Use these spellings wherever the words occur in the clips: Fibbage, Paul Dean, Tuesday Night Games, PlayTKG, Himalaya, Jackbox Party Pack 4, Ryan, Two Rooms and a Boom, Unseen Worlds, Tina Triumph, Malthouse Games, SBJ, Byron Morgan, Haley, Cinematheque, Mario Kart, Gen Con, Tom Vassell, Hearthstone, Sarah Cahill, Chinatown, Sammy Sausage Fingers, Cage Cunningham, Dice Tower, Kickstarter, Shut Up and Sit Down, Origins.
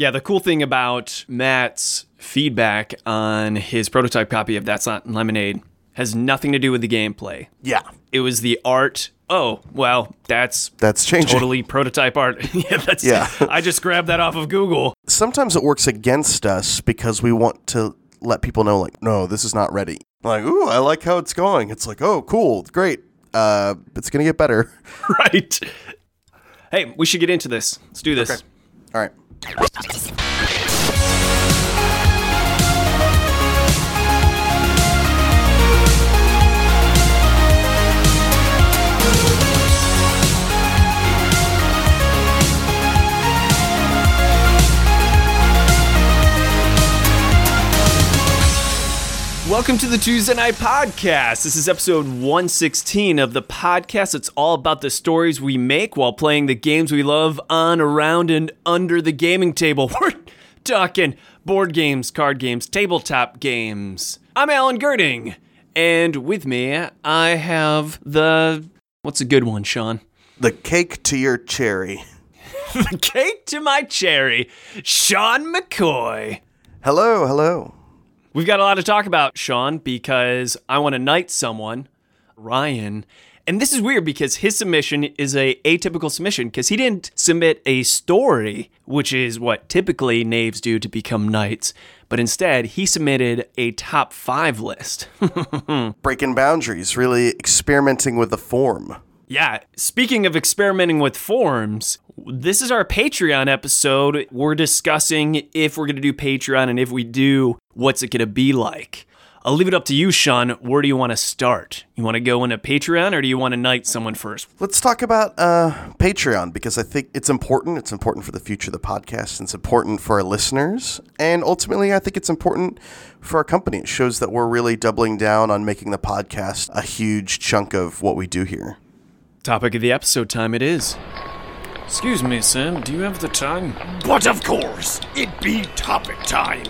Yeah, the cool thing about Matt's feedback on his prototype copy of That's Not in Lemonade has nothing to do with the gameplay. Yeah. It was the art. Oh, well, that's changing. Totally prototype art. Yeah. I just grabbed that off of Google. Sometimes it works against us because we want to let people know, like, no, this is not ready. Like, ooh, I like how it's going. It's like, oh, cool, great. It's going to get better. Right. Hey, we should get into this. Let's do this. Okay. All right. Welcome to the Tuesday Night Podcast. This is episode 116 of the podcast. It's all about the stories we make while playing the games we love on, around, and under the gaming table. We're talking board games, card games, tabletop games. I'm Alan Gerding, and with me I have the... What's a good one, Sean? The cake to your cherry. The cake to my cherry. Sean McCoy. Hello, hello. We've got a lot to talk about, Sean, because I want to knight someone, Ryan. And this is weird because his submission is an atypical submission because he didn't submit a story, which is what typically knaves do to become knights. But instead, he submitted a top 5 list. Breaking boundaries, really experimenting with the form. Yeah. Speaking of experimenting with forms... This is our Patreon episode. We're discussing if we're going to do Patreon, and if we do, what's it going to be like? I'll leave it up to you, Sean. Where do you want to start? You want to go into Patreon, or do you want to knight someone first? Let's talk about Patreon, because I think it's important. It's important for the future of the podcast. It's important for our listeners. And ultimately, I think it's important for our company. It shows that we're really doubling down on making the podcast a huge chunk of what we do here. Topic of the episode time it is. Excuse me, Sam, do you have the time? But of course, it be topic time.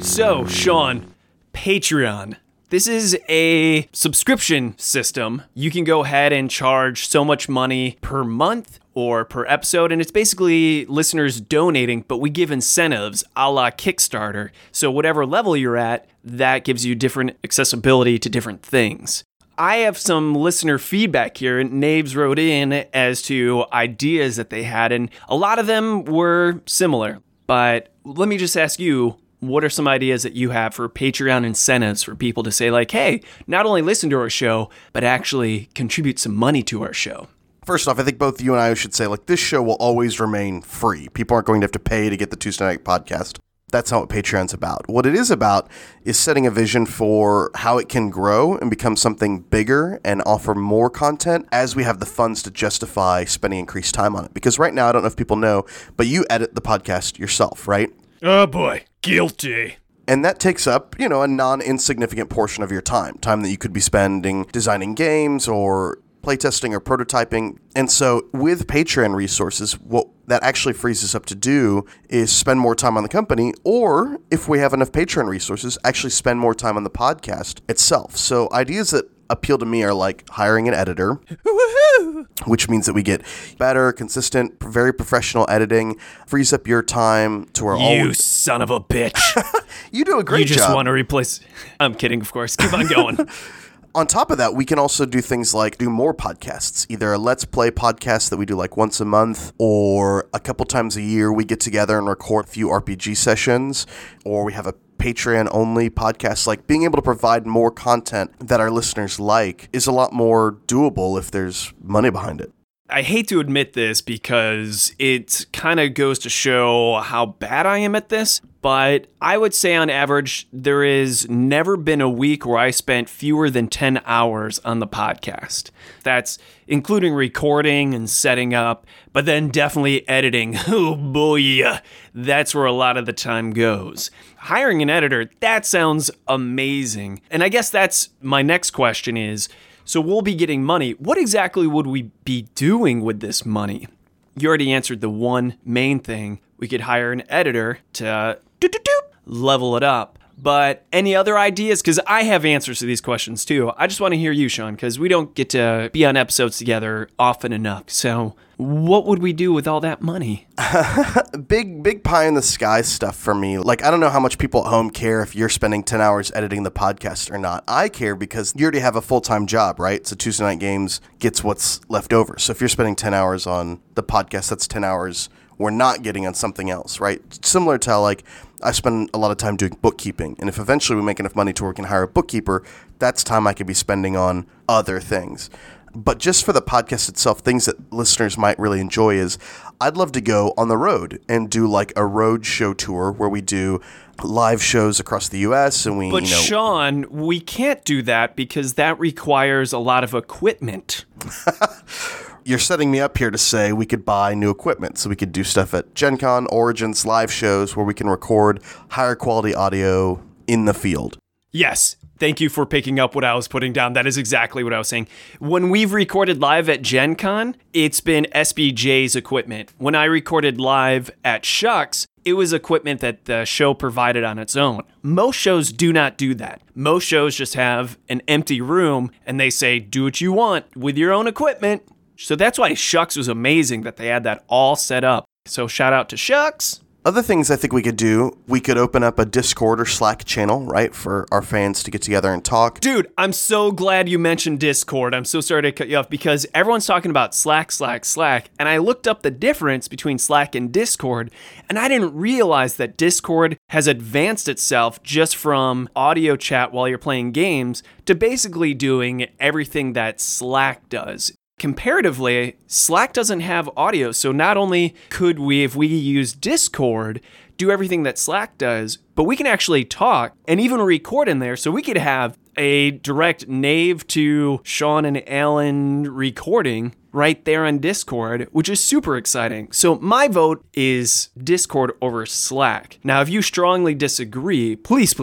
So, Sean, Patreon. This is a subscription system. You can go ahead and charge so much money per month or per episode, and it's basically listeners donating, but we give incentives a la Kickstarter. So whatever level you're at, that gives you different accessibility to different things. I have some listener feedback here, and Knaves wrote in as to ideas that they had, and a lot of them were similar. But let me just ask you, what are some ideas that you have for Patreon incentives for people to say, like, hey, not only listen to our show, but actually contribute some money to our show? First off, I think both you and I should say, like, this show will always remain free. People aren't going to have to pay to get the Tuesday Night Podcast. That's not what Patreon's about. What it is about is setting a vision for how it can grow and become something bigger and offer more content as we have the funds to justify spending increased time on it. Because right now, I don't know if people know, but you edit the podcast yourself, right? Oh boy, guilty. And that takes up, you know, a non-insignificant portion of your time that you could be spending designing games or playtesting or prototyping. And so with Patreon resources, what that actually frees us up to do is spend more time on the company, or if we have enough Patreon resources, actually spend more time on the podcast itself. So ideas that appeal to me are like hiring an editor, which means that we get better, consistent, very professional editing, frees up your time to our own. You son of a bitch. You do a great job. You just want to replace... I'm kidding, of course. Keep on going. On top of that, we can also do things like do more podcasts, either a Let's Play podcast that we do like once a month, or a couple times a year we get together and record a few RPG sessions, or we have a Patreon-only podcast. Like being able to provide more content that our listeners like is a lot more doable if there's money behind it. I hate to admit this because it kind of goes to show how bad I am at this, but I would say on average, there has never been a week where I spent fewer than 10 hours on the podcast. That's including recording and setting up, but then definitely editing. Oh boy, that's where a lot of the time goes. Hiring an editor, that sounds amazing. And I guess that's my next question is, so we'll be getting money. What exactly would we be doing with this money? You already answered the one main thing. We could hire an editor to level it up. But any other ideas? Because I have answers to these questions too. I just want to hear you, Sean, because we don't get to be on episodes together often enough. So What would we do with all that money? Big pie in the sky stuff for me. Like, I don't know how much people at home care if you're spending 10 hours editing the podcast or not. I care because you already have a full-time job, right? So Tuesday Night Games gets what's left over. So if you're spending 10 hours on the podcast, that's 10 hours we're not getting on something else, right? Similar to how, like, I spend a lot of time doing bookkeeping, and if eventually we make enough money to where we can hire a bookkeeper, that's time I could be spending on other things. But just for the podcast itself, things that listeners might really enjoy is I'd love to go on the road and do like a road show tour where we do live shows across the U.S. and But Sean, we can't do that because that requires a lot of equipment. You're setting me up here to say we could buy new equipment. So we could do stuff at Gen Con, Origins, live shows where we can record higher quality audio in the field. Yes. Thank you for picking up what I was putting down. That is exactly what I was saying. When we've recorded live at Gen Con, it's been SBJ's equipment. When I recorded live at Shucks, it was equipment that the show provided on its own. Most shows do not do that. Most shows just have an empty room and they say, do what you want with your own equipment. So that's why Shucks was amazing that they had that all set up. So shout out to Shucks. Other things I think we could do, we could open up a Discord or Slack channel, right, for our fans to get together and talk. Dude, I'm so glad you mentioned Discord. I'm so sorry to cut you off because everyone's talking about Slack. And I looked up the difference between Slack and Discord, and I didn't realize that Discord has advanced itself just from audio chat while you're playing games to basically doing everything that Slack does. Comparatively, Slack doesn't have audio, so not only could we, if we use Discord, do everything that Slack does, but we can actually talk and even record in there, so we could have a direct Nave to Sean and Alan recording right there on Discord, which is super exciting. So my vote is Discord over Slack. Now, if you strongly disagree, please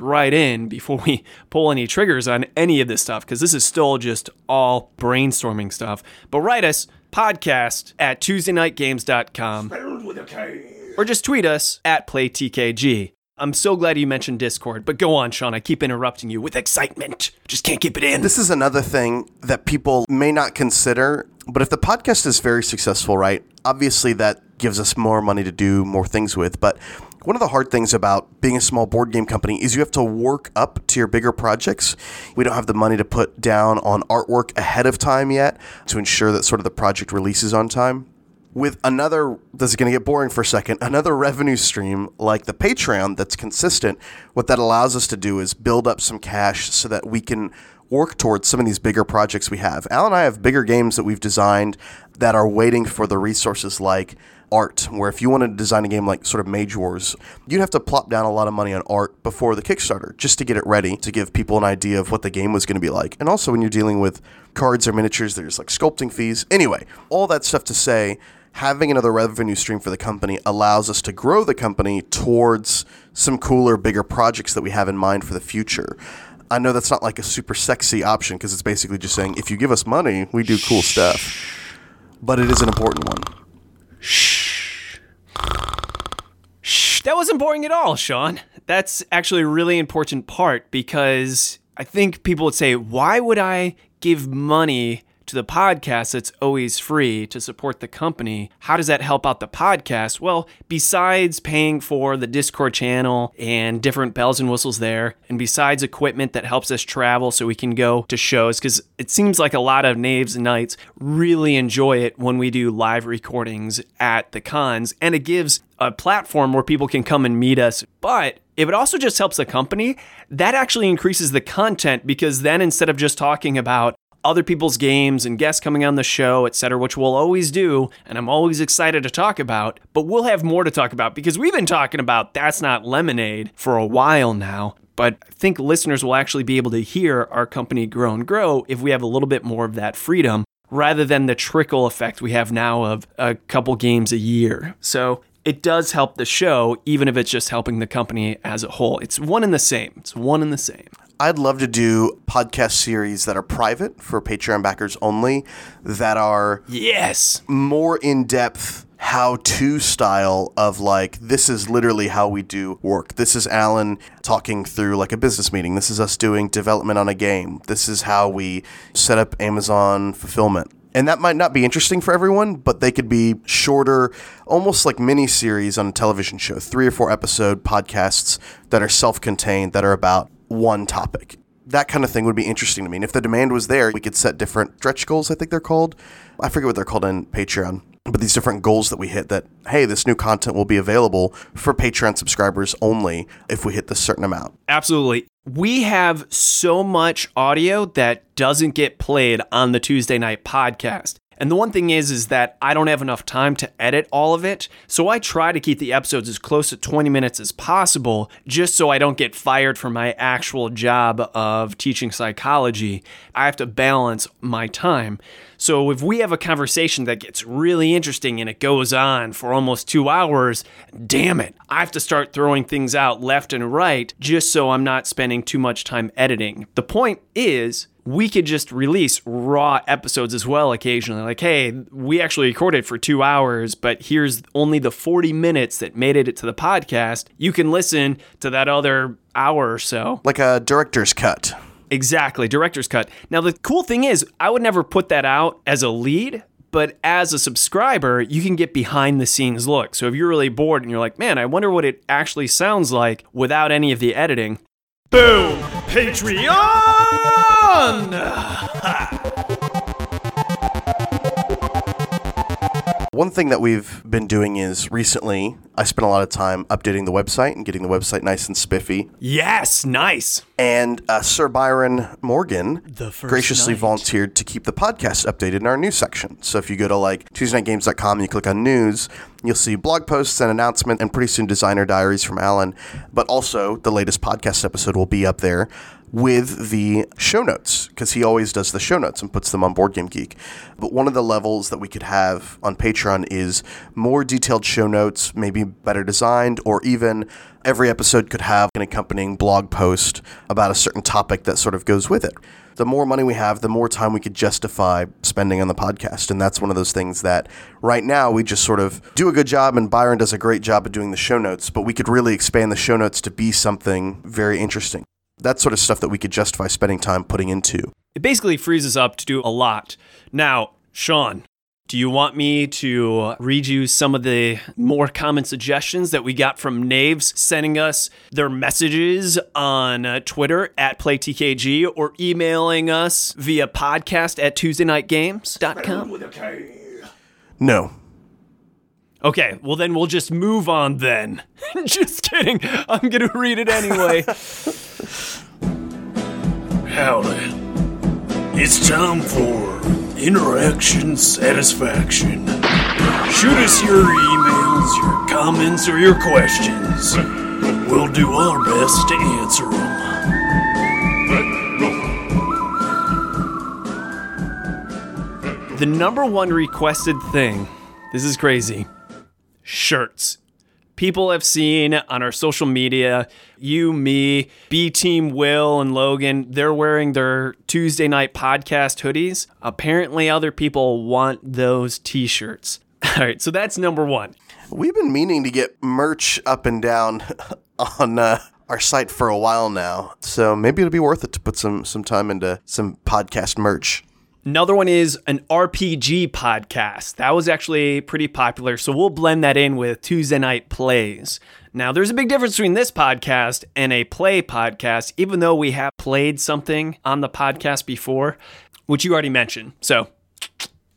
write in before we pull any triggers on any of this stuff, because this is still just all brainstorming stuff. But write us, podcast@tuesdaynightgames.com. Spelled with a K. Or just tweet us @PlayTKG. I'm so glad you mentioned Discord, but go on, Sean. I keep interrupting you with excitement. Just can't keep it in. This is another thing that people may not consider, but if the podcast is very successful, right, obviously that gives us more money to do more things with, but one of the hard things about being a small board game company is you have to work up to your bigger projects. We don't have the money to put down on artwork ahead of time yet to ensure that sort of the project releases on time. With another, this is going to get boring for a second, another revenue stream like the Patreon that's consistent, what that allows us to do is build up some cash so that we can work towards some of these bigger projects we have. Al and I have bigger games that we've designed that are waiting for the resources like art, where if you wanted to design a game like sort of Mage Wars, you'd have to plop down a lot of money on art before the Kickstarter just to get it ready to give people an idea of what the game was going to be like. And also when you're dealing with cards or miniatures, there's like sculpting fees. Anyway, all that stuff to say, having another revenue stream for the company allows us to grow the company towards some cooler, bigger projects that we have in mind for the future. I know that's not like a super sexy option because it's basically just saying, if you give us money, we do cool stuff. But it is an important one. Shh. That wasn't boring at all, Sean. That's actually a really important part because I think people would say, why would I give money to the podcast that's always free to support the company? How does that help out the podcast? Well, besides paying for the Discord channel and different bells and whistles there, and besides equipment that helps us travel so we can go to shows, because it seems like a lot of Knaves and Knights really enjoy it when we do live recordings at the cons, and it gives a platform where people can come and meet us. But if it also just helps the company, that actually increases the content, because then instead of just talking about other people's games and guests coming on the show, etc., which we'll always do, and I'm always excited to talk about, but we'll have more to talk about because we've been talking about That's Not Lemonade for a while now, but I think listeners will actually be able to hear our company grow and grow if we have a little bit more of that freedom rather than the trickle effect we have now of a couple games a year. So it does help the show, even if it's just helping the company as a whole. It's one and the same. I'd love to do podcast series that are private for Patreon backers only, that are more in-depth how-to style of like, this is literally how we do work. This is Alan talking through like a business meeting. This is us doing development on a game. This is how we set up Amazon fulfillment. And that might not be interesting for everyone, but they could be shorter, almost like mini-series on a television show, 3 or 4 episode podcasts that are self-contained, that are about one topic. That kind of thing would be interesting to me. And if the demand was there, we could set different stretch goals, I think they're called. I forget what they're called on Patreon. But these different goals that we hit that, hey, this new content will be available for Patreon subscribers only if we hit this certain amount. Absolutely. We have so much audio that doesn't get played on the Tuesday Night Podcast. And the one thing is that I don't have enough time to edit all of it. So I try to keep the episodes as close to 20 minutes as possible, just so I don't get fired from my actual job of teaching psychology. I have to balance my time. So if we have a conversation that gets really interesting and it goes on for almost 2 hours, damn it, I have to start throwing things out left and right just so I'm not spending too much time editing. The point is, we could just release raw episodes as well occasionally. Like, hey, we actually recorded for 2 hours, but here's only the 40 minutes that made it to the podcast. You can listen to that other hour or so. Like a director's cut. Exactly, director's cut. Now, the cool thing is, I would never put that out as a lead, but as a subscriber, you can get behind the scenes look. So if you're really bored and you're like, man, I wonder what it actually sounds like without any of the editing. Boom! Patreon! One thing that we've been doing is recently, I spent a lot of time updating the website and getting the website nice and spiffy. Yes, nice. And Sir Byron Morgan graciously volunteered to keep the podcast updated in our news section. So if you go to like TuesdayNightGames.com and you click on news, you'll see blog posts and announcements and pretty soon designer diaries from Alan. But also the latest podcast episode will be up there with the show notes, because he always does the show notes and puts them on Board Game Geek. But one of the levels that we could have on Patreon is more detailed show notes, maybe better designed, or even every episode could have an accompanying blog post about a certain topic that sort of goes with it. The more money we have, the more time we could justify spending on the podcast. And that's one of those things that right now we just sort of do a good job, and Byron does a great job of doing the show notes, but we could really expand the show notes to be something very interesting. That sort of stuff that we could justify spending time putting into. It basically frees us up to do a lot. Now, Sean, do you want me to read you some of the more common suggestions that we got from Naves sending us their messages on Twitter at PlayTKG or emailing us via podcast at TuesdayNightGames.com? No. Okay, well then we'll just move on then. Just kidding. I'm going to read it anyway. Howdy. It's time for Interaction Satisfaction. Shoot us your emails, your comments, or your questions. We'll do our best to answer them. The number one requested thing, this is crazy, shirts. People have seen on our social media, you, me, B-Team Will and Logan, they're wearing their Tuesday Night Podcast hoodies. Apparently other people want those t-shirts. All right, so that's number one. We've been meaning to get merch up and down on our site for a while now. So maybe it'll be worth it to put some time into some podcast merch. Another one is an RPG podcast. That was actually pretty popular, so we'll blend that in with Tuesday Night Plays. Now, there's a big difference between this podcast and a play podcast, even though we have played something on the podcast before, which you already mentioned, so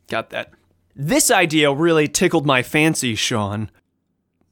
got that. This idea really tickled my fancy, Sean.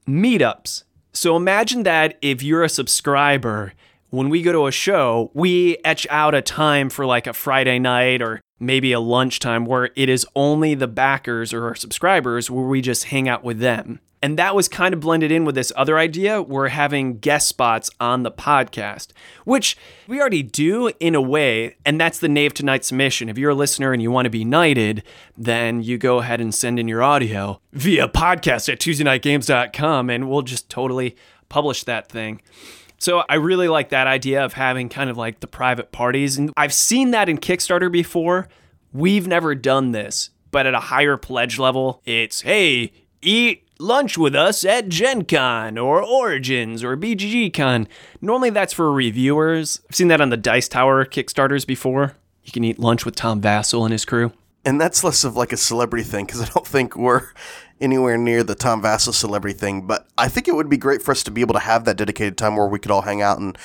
Meetups. So imagine that if you're a subscriber, when we go to a show, we etch out a time for like a Friday night or maybe a lunchtime where it is only the backers or our subscribers where we just hang out with them. And that was kind of blended in with this other idea. We're having guest spots on the podcast, which we already do in a way. And that's the Knave Tonight submission. If you're a listener and you want to be knighted, then you go ahead and send in your audio via podcast at TuesdayNightGames.com and we'll just totally publish that thing. So I really like that idea of having kind of like the private parties. And I've seen that in Kickstarter before. We've never done this, but at a higher pledge level, it's, hey, eat lunch with us at Gen Con or Origins or BGG Con. Normally that's for reviewers. I've seen that on the Dice Tower Kickstarters before. You can eat lunch with Tom Vassell and his crew. And that's less of like a celebrity thing, because I don't think we're anywhere near the Tom Vassell celebrity thing. But I think it would be great for us to be able to have that dedicated time where we could all hang out and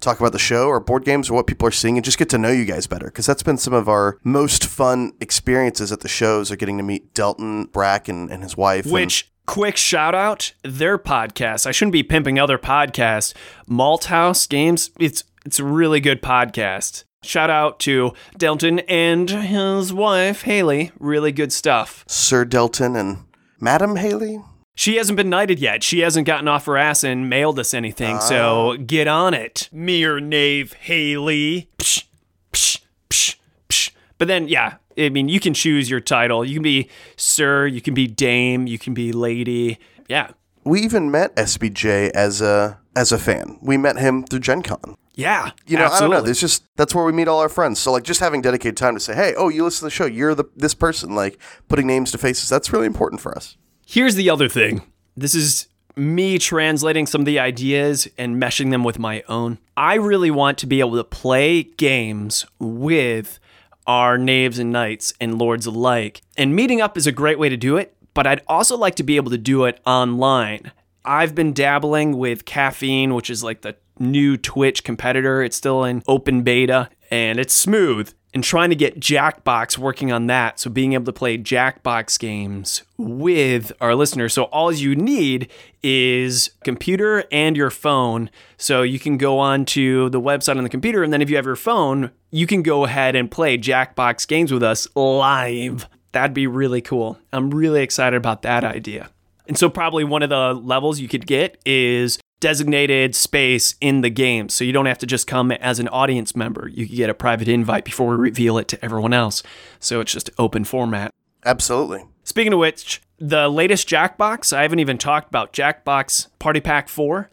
talk about the show or board games or what people are seeing and just get to know you guys better. Because that's been some of our most fun experiences at the shows, are getting to meet Delton, Brack, and his wife. Which... quick shout out, their podcast. I shouldn't be pimping other podcasts. Malthouse Games, it's a really good podcast. Shout out to Delton and his wife, Haley. Really good stuff. Sir Delton and Madam Haley? She hasn't been knighted yet. She hasn't gotten off her ass and mailed us anything, so get on it. Mere knave Haley. Psh, psh, psh, psh. But then, yeah. I mean, you can choose your title. You can be sir, you can be dame, you can be lady. Yeah. We even met SBJ as a fan. We met him through Gen Con. Yeah, you know, absolutely. I don't know. There's just, that's where we meet all our friends. So, like, just having dedicated time to say, hey, oh, you listen to the show. You're this person. Like, putting names to faces. That's really important for us. Here's the other thing. This is me translating some of the ideas and meshing them with my own. I really want to be able to play games with our knaves and knights and lords alike. And meeting up is a great way to do it, but I'd also like to be able to do it online. I've been dabbling with Caffeine, which is like the new Twitch competitor. It's still in open beta, and it's smooth. And trying to get Jackbox working on that, so being able to play Jackbox games with our listeners. So all you need is computer and your phone. So you can go on to the website on the computer, and then if you have your phone, you can go ahead and play Jackbox games with us live. That'd be really cool. I'm really excited about that idea. And so probably one of the levels you could get is designated space in the game, so you don't have to just come as an audience member. You can get a private invite before we reveal it to everyone else, so it's just open format. Absolutely. Speaking of which, the latest Jackbox, I haven't even talked about Jackbox Party Pack 4.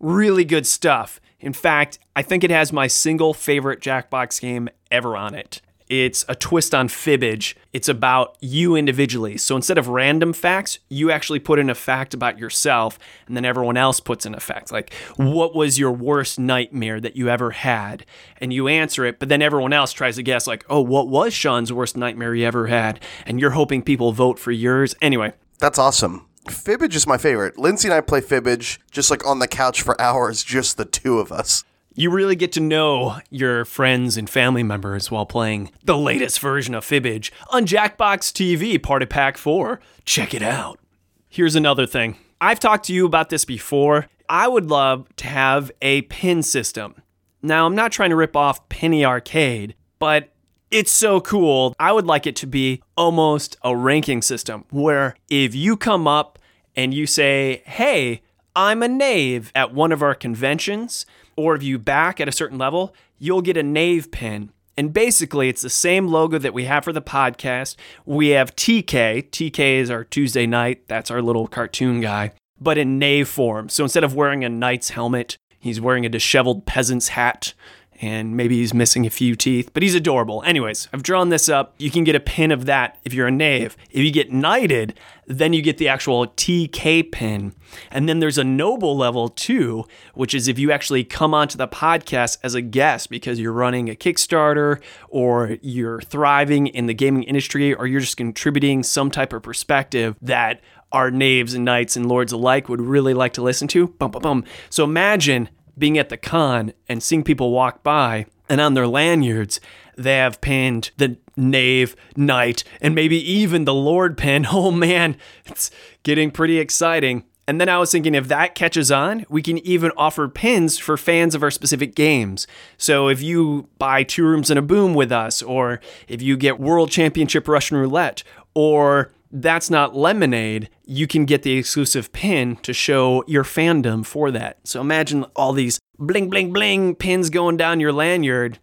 Really good stuff. In fact, I think it has my single favorite Jackbox game ever on it. It's a twist on Fibbage. It's about you individually. So instead of random facts, you actually put in a fact about yourself, and then everyone else puts in a fact. Like, what was your worst nightmare that you ever had? And you answer it, but then everyone else tries to guess, like, oh, what was Sean's worst nightmare he ever had? And you're hoping people vote for yours. Anyway. That's awesome. Fibbage is my favorite. Lindsay and I play Fibbage just like on the couch for hours, just the two of us. You really get to know your friends and family members while playing the latest version of Fibbage on Jackbox TV Party Pack 4. Check it out. Here's another thing. I've talked to you about this before. I would love to have a pin system. Now, I'm not trying to rip off Penny Arcade, but it's so cool. I would like it to be almost a ranking system where if you come up and you say, hey, I'm a knave at one of our conventions, or if you back at a certain level, you'll get a knave pin. And basically, it's the same logo that we have for the podcast. We have TK. TK is our Tuesday night. That's our little cartoon guy, but in knave form. So instead of wearing a knight's helmet, he's wearing a disheveled peasant's hat, and maybe he's missing a few teeth, but he's adorable. Anyways, I've drawn this up. You can get a pin of that if you're a knave. If you get knighted, then you get the actual TK pin. And then there's a noble level too, which is if you actually come onto the podcast as a guest because you're running a Kickstarter or you're thriving in the gaming industry or you're just contributing some type of perspective that our knaves and knights and lords alike would really like to listen to. Bum, bum, bum. So imagine being at the con and seeing people walk by, and on their lanyards, they have pinned the knave, knight, and maybe even the lord pin. Oh man, it's getting pretty exciting. And then I was thinking, if that catches on, we can even offer pins for fans of our specific games. So if you buy Two Rooms and a Boom with us, or if you get World Championship Russian Roulette, or That's Not Lemonade, you can get the exclusive pin to show your fandom for that. So imagine all these bling, bling, bling pins going down your lanyard.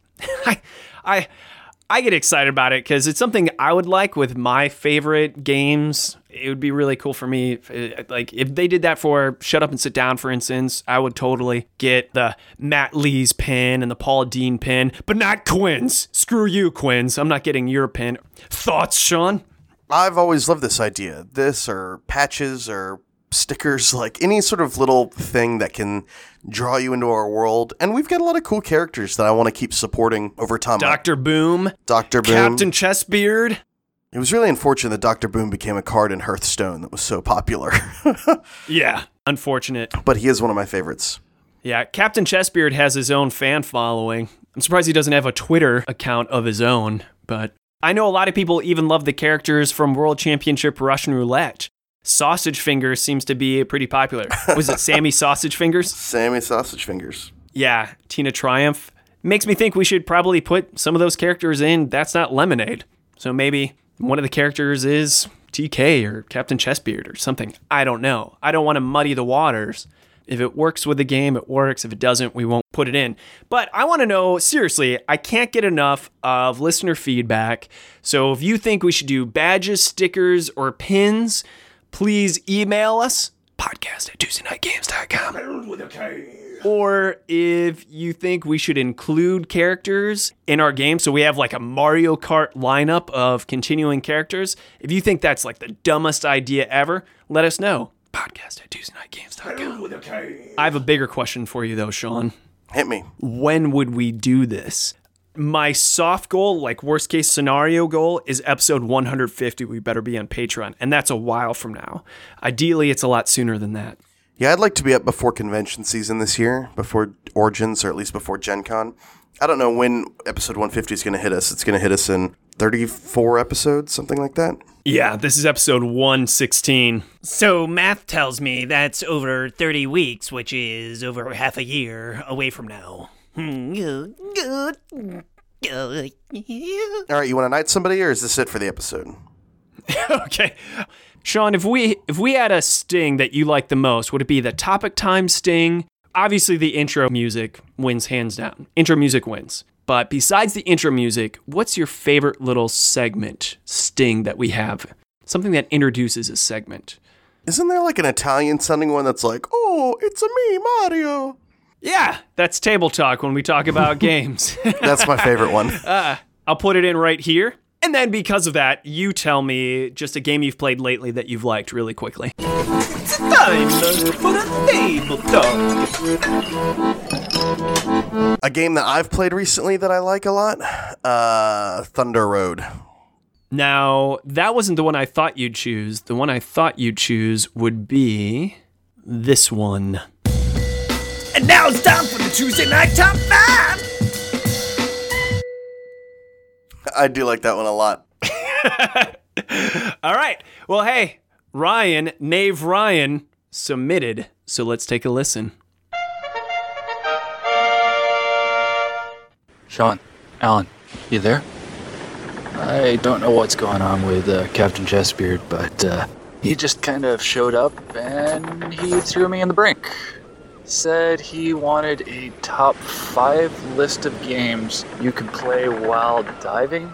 I get excited about it because it's something I would like with my favorite games. It would be really cool for me. Like if they did that for Shut Up and Sit Down, for instance, I would totally get the Matt Lee's pin and the Paul Dean pin, but not Quinn's. Screw you, Quinn's. I'm not getting your pin. Thoughts, Sean? I've always loved this idea. This or patches or stickers, like any sort of little thing that can draw you into our world. And we've got a lot of cool characters that I want to keep supporting over time. Dr. Boom. Captain Chessbeard. It was really unfortunate that Dr. Boom became a card in Hearthstone that was so popular. Yeah, unfortunate. But he is one of my favorites. Yeah, Captain Chessbeard has his own fan following. I'm surprised he doesn't have a Twitter account of his own, but I know a lot of people even love the characters from World Championship Russian Roulette. Sausage Fingers seems to be pretty popular. Was it Sammy Sausage Fingers? Sammy Sausage Fingers. Yeah, Tina Triumph. Makes me think we should probably put some of those characters in That's Not Lemonade. So maybe one of the characters is TK or Captain Chessbeard or something. I don't know. I don't want to muddy the waters. If it works with the game, it works. If it doesn't, we won't put it in. But I want to know, seriously, I can't get enough of listener feedback. So if you think we should do badges, stickers, or pins, please email us, podcast@tuesdaynightgames.com. Or if you think we should include characters in our game, so we have like a Mario Kart lineup of continuing characters, if you think that's like the dumbest idea ever, let us know. podcast@tuesdaynightgames.com. I have a bigger question for you though, Sean. Hit me. When would we do this? My soft goal, like worst case scenario goal, is episode 150. We better be on Patreon. And that's a while from now. Ideally, it's a lot sooner than that. Yeah, I'd like to be up before convention season this year, before Origins, or at least before Gen Con. I don't know when episode 150 is going to hit us. It's going to hit us in 34 episodes, something like that. Yeah, this is episode 116. So math tells me that's over 30 weeks, which is over half a year away from now. All right, you want to knight somebody, or is this it for the episode? Okay. Sean, if we had a sting that you like the most, would it be the topic time sting? Obviously, the intro music wins hands down. Intro music wins. But besides the intro music, what's your favorite little segment sting that we have? Something that introduces a segment. Isn't there like an Italian-sounding one that's like, oh, it's a me, Mario? Yeah, that's table talk when we talk about games. That's my favorite one. I'll put it in right here. And then because of that, you tell me just a game you've played lately that you've liked really quickly. It's time for a table talk. A game that I've played recently that I like a lot? Thunder Road. Now, that wasn't the one I thought you'd choose. The one I thought you'd choose would be this one. And now it's time for the Tuesday Night Top 5. I do like that one a lot. All right. Well, hey, Ryan, Knave Ryan, submitted. So let's take a listen. Sean, Alan, you there? I don't know what's going on with Captain Chessbeard, but he just kind of showed up and he threw me in the brink. Said he wanted a top 5 list of games you could play while diving.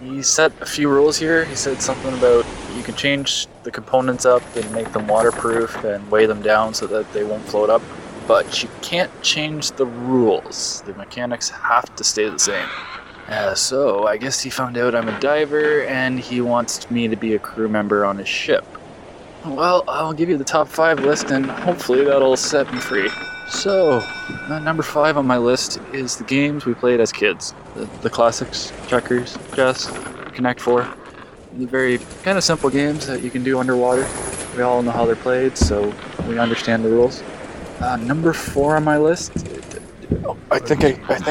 He set a few rules here. He said something about you can change the components up and make them waterproof and weigh them down so that they won't float up, but you can't change the rules. The mechanics have to stay the same. So I guess he found out I'm a diver and he wants me to be a crew member on his ship. Well, I'll give you the top 5 list, and hopefully that'll set me free. So, number 5 on my list is the games we played as kids. The classics, checkers, chess, Connect 4. The very kind of simple games that you can do underwater. We all know how they're played, so we understand the rules. Number 4 on my list... Oh, I think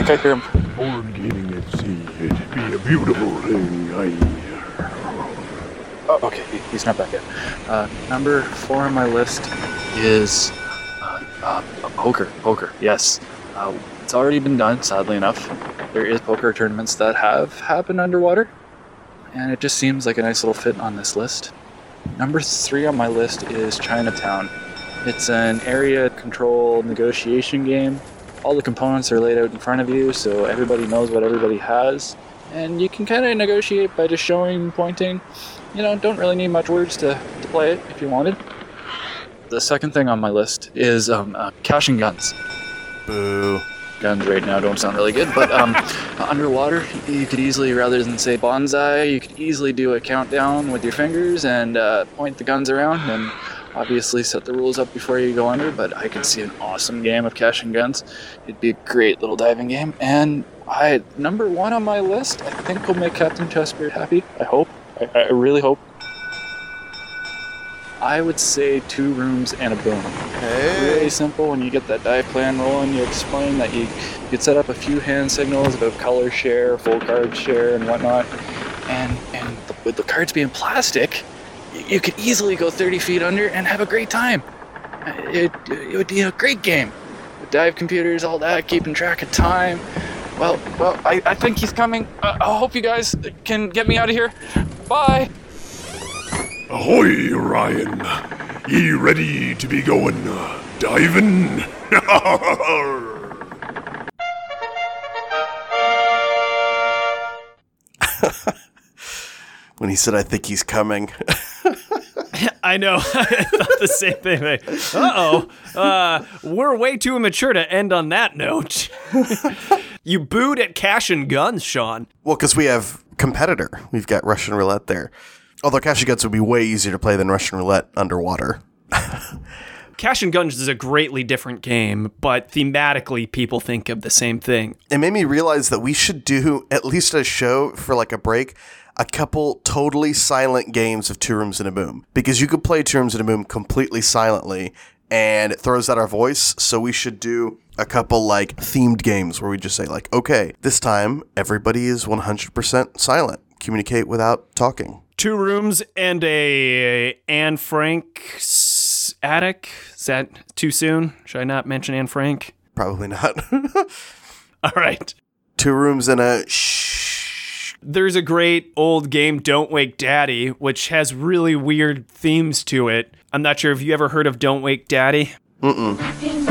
I hear him. Board gaming at sea, it'd be a beautiful thing, Oh, okay, he's not back yet. Number 4 on my list is poker, yes. It's already been done, sadly enough. There is poker tournaments that have happened underwater, and it just seems like a nice little fit on this list. Number 3 on my list is Chinatown. It's an area control negotiation game. All the components are laid out in front of you, so everybody knows what everybody has. And you can kind of negotiate by just showing, pointing. You know, don't really need much words to play it if you wanted. The second thing on my list is Cash and Guns. Boo. Guns right now don't sound really good, but underwater, you could easily, rather than say bonsai, you could easily do a countdown with your fingers and point the guns around and obviously set the rules up before you go under, but I could see an awesome game of Cash and Guns. It'd be a great little diving game, and number 1 on my list, I think will make Captain Chessbeard happy. I hope. I really hope. I would say Two Rooms and a Boom. Hey. Really simple. When you get that die plan rolling, you explain that you could set up a few hand signals about color share, full card share, and whatnot. And with the cards being plastic, you could easily go 30 feet under and have a great time. It would be a great game. With dive computers, all that, keeping track of time. Well, I think he's coming. I hope you guys can get me out of here. Bye. Ahoy, Ryan. Ye ready to be going diving? When he said, I think he's coming. I know. I thought the same thing. Like, we're way too immature to end on that note. You booed at Cash and Guns, Sean. Well, because we have competitor. We've got Russian Roulette there. Although Cash and Guns would be way easier to play than Russian Roulette underwater. Cash and Guns is a greatly different game, but thematically people think of the same thing. It made me realize that we should do at least a show for like a break, a couple totally silent games of Two Rooms and a Boom. Because you could play Two Rooms and a Boom completely silently, and it throws out our voice, so we should do a couple like themed games where we just say like, okay, this time everybody is 100% silent. Communicate without talking. Two Rooms and a Anne Frank's attic. Is that too soon? Should I not mention Anne Frank? Probably not. All right. Two Rooms and a shh. There's a great old game, Don't Wake Daddy, which has really weird themes to it. I'm not sure if you ever heard of Don't Wake Daddy. Mm-mm.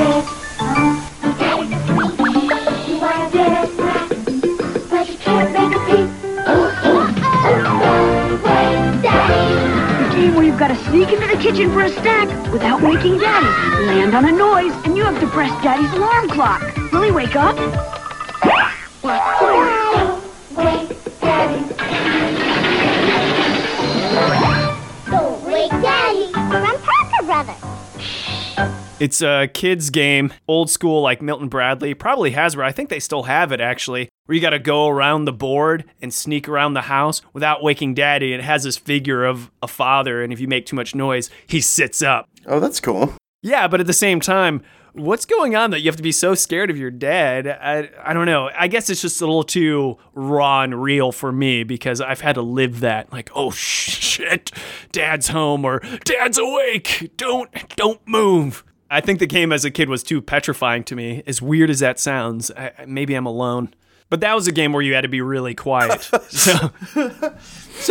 Where you've got to sneak into the kitchen for a snack without waking Daddy, land on a noise, and you have to press Daddy's alarm clock. Will he wake up? Don't wake Daddy. Don't wake Daddy. From Parker Brothers. Shh. It's a kid's game, old school like Milton Bradley. Probably has, I think they still have it actually. Where you gotta go around the board and sneak around the house without waking Daddy. It has this figure of a father, and if you make too much noise, he sits up. Oh, that's cool. Yeah, but at the same time, what's going on that you have to be so scared of your dad? I don't know. I guess it's just a little too raw and real for me because I've had to live that. Like, oh shit, Dad's home or Dad's awake. Don't move. I think the game as a kid was too petrifying to me. As weird as that sounds, maybe I'm alone. But that was a game where you had to be really quiet. So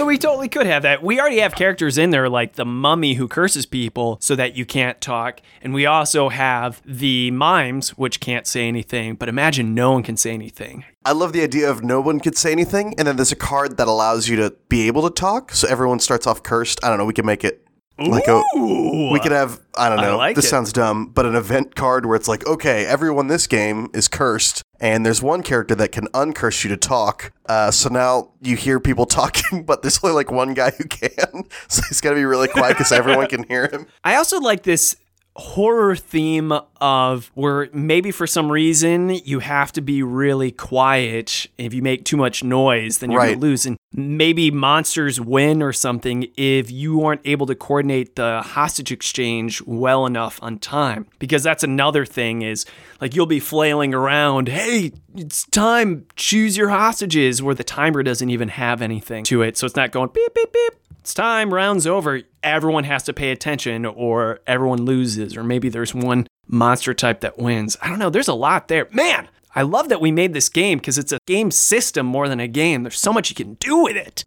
we totally could have that. We already have characters in there like the mummy who curses people so that you can't talk. And we also have the mimes, which can't say anything. But imagine no one can say anything. I love the idea of no one could say anything. And then there's a card that allows you to be able to talk. So everyone starts off cursed. I don't know. We can make it. Like we could have, I don't know, this sounds dumb, but an event card where it's like, okay, everyone this game is cursed, and there's one character that can uncurse you to talk, so now you hear people talking, but there's only like one guy who can, so he's got to be really quiet because everyone can hear him. I also like this horror theme of where maybe for some reason you have to be really quiet. If you make too much noise, then you're going to lose. And maybe monsters win or something if you aren't able to coordinate the hostage exchange well enough on time. Because that's another thing is like you'll be flailing around. Hey, it's time. Choose your hostages where the timer doesn't even have anything to it. So it's not going beep, beep, beep. It's time, round's over, everyone has to pay attention or everyone loses or maybe there's one monster type that wins. I don't know, there's a lot there. Man, I love that we made this game because it's a game system more than a game. There's so much you can do with it.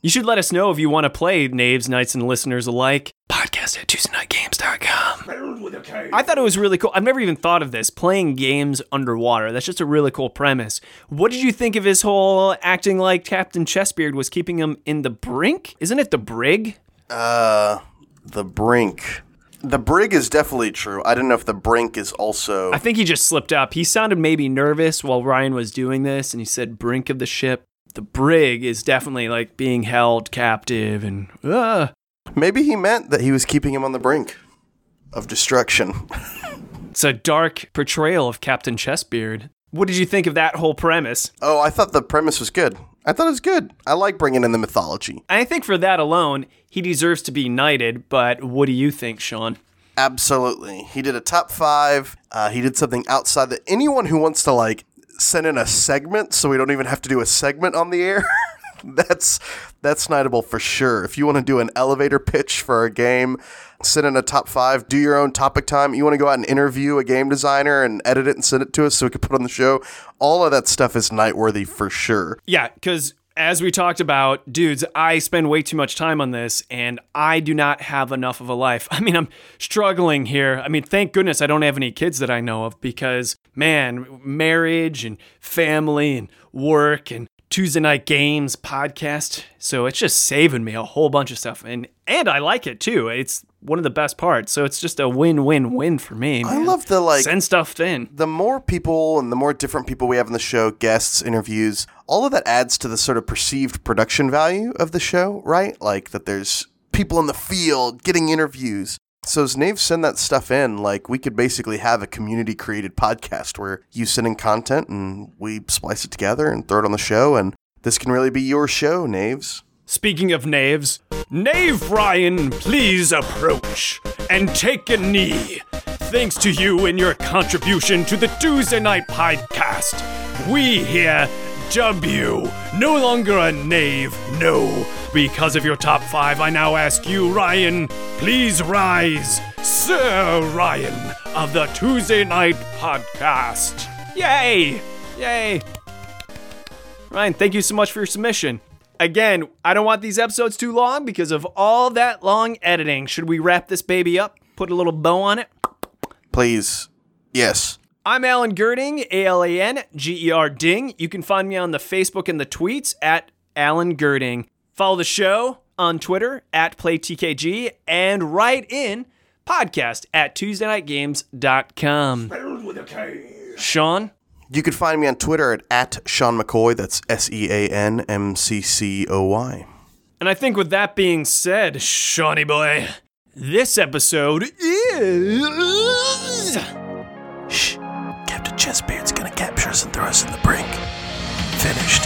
You should let us know if you want to play Knaves, Knights, and listeners alike. Podcast at TuesdayNightGames.com. I thought it was really cool. I've never even thought of this, playing games underwater. That's just a really cool premise. What did you think of his whole acting like Captain Chessbeard was keeping him in the brink? Isn't it the brig? The brink. The brig is definitely true. I don't know if the brink is also... I think he just slipped up. He sounded maybe nervous while Ryan was doing this, and he said brink of the ship. The brig is definitely like being held captive and... Maybe he meant that he was keeping him on the brink of destruction. It's a dark portrayal of Captain Chessbeard. What did you think of that whole premise? Oh, I thought the premise was good. I thought it was good. I like bringing in the mythology. I think for that alone, he deserves to be knighted, but what do you think, Sean? Absolutely. He did a top five. He did something outside that anyone who wants to, like, send in a segment so we don't even have to do a segment on the air, that's knightable for sure. If you want to do an elevator pitch for a game, send in a top five, do your own topic time. You want to go out and interview a game designer and edit it and send it to us so we can put it on the show. All of that stuff is knight-worthy for sure. Yeah, because as we talked about, dudes, I spend way too much time on this, and I do not have enough of a life. I mean, I'm struggling here. I mean, thank goodness I don't have any kids that I know of because, man, marriage and family and work and Tuesday Night Games podcast. So it's just saving me a whole bunch of stuff. And I like it too. It's one of the best parts. So it's just a win-win-win for me, man. I love the send stuff in. The more people and the more different people we have on the show, guests, interviews, all of that adds to the sort of perceived production value of the show, right? Like that there's people in the field getting interviews. So as Nave send that stuff in, like we could basically have a community created podcast where you send in content and we splice it together and throw it on the show. And this can really be your show, Naves. Speaking of Naves, Knave Ryan, please approach and take a knee. Thanks to you and your contribution to the Tuesday Night Podcast. We here dub you no longer a knave, no. Because of your top five, I now ask you, Ryan, please rise, Sir Ryan of the Tuesday Night Podcast. Yay! Yay! Ryan, thank you so much for your submission. Again, I don't want these episodes too long because of all that long editing. Should we wrap this baby up? Put a little bow on it? Please. Yes. I'm Alan Gerding, A-L-A-N-G-E-R-Ding. You can find me on the Facebook and the tweets at Alan Gerding. Follow the show on Twitter at PlayTKG and write in podcast at TuesdayNightGames.com. Spelled with a K. Sean? You can find me on Twitter at Sean McCoy. That's SeanMcCoy. And I think with that being said, Shawnee boy, this episode is... Shh. Captain Chessbeard's going to capture us and throw us in the brink. Finished.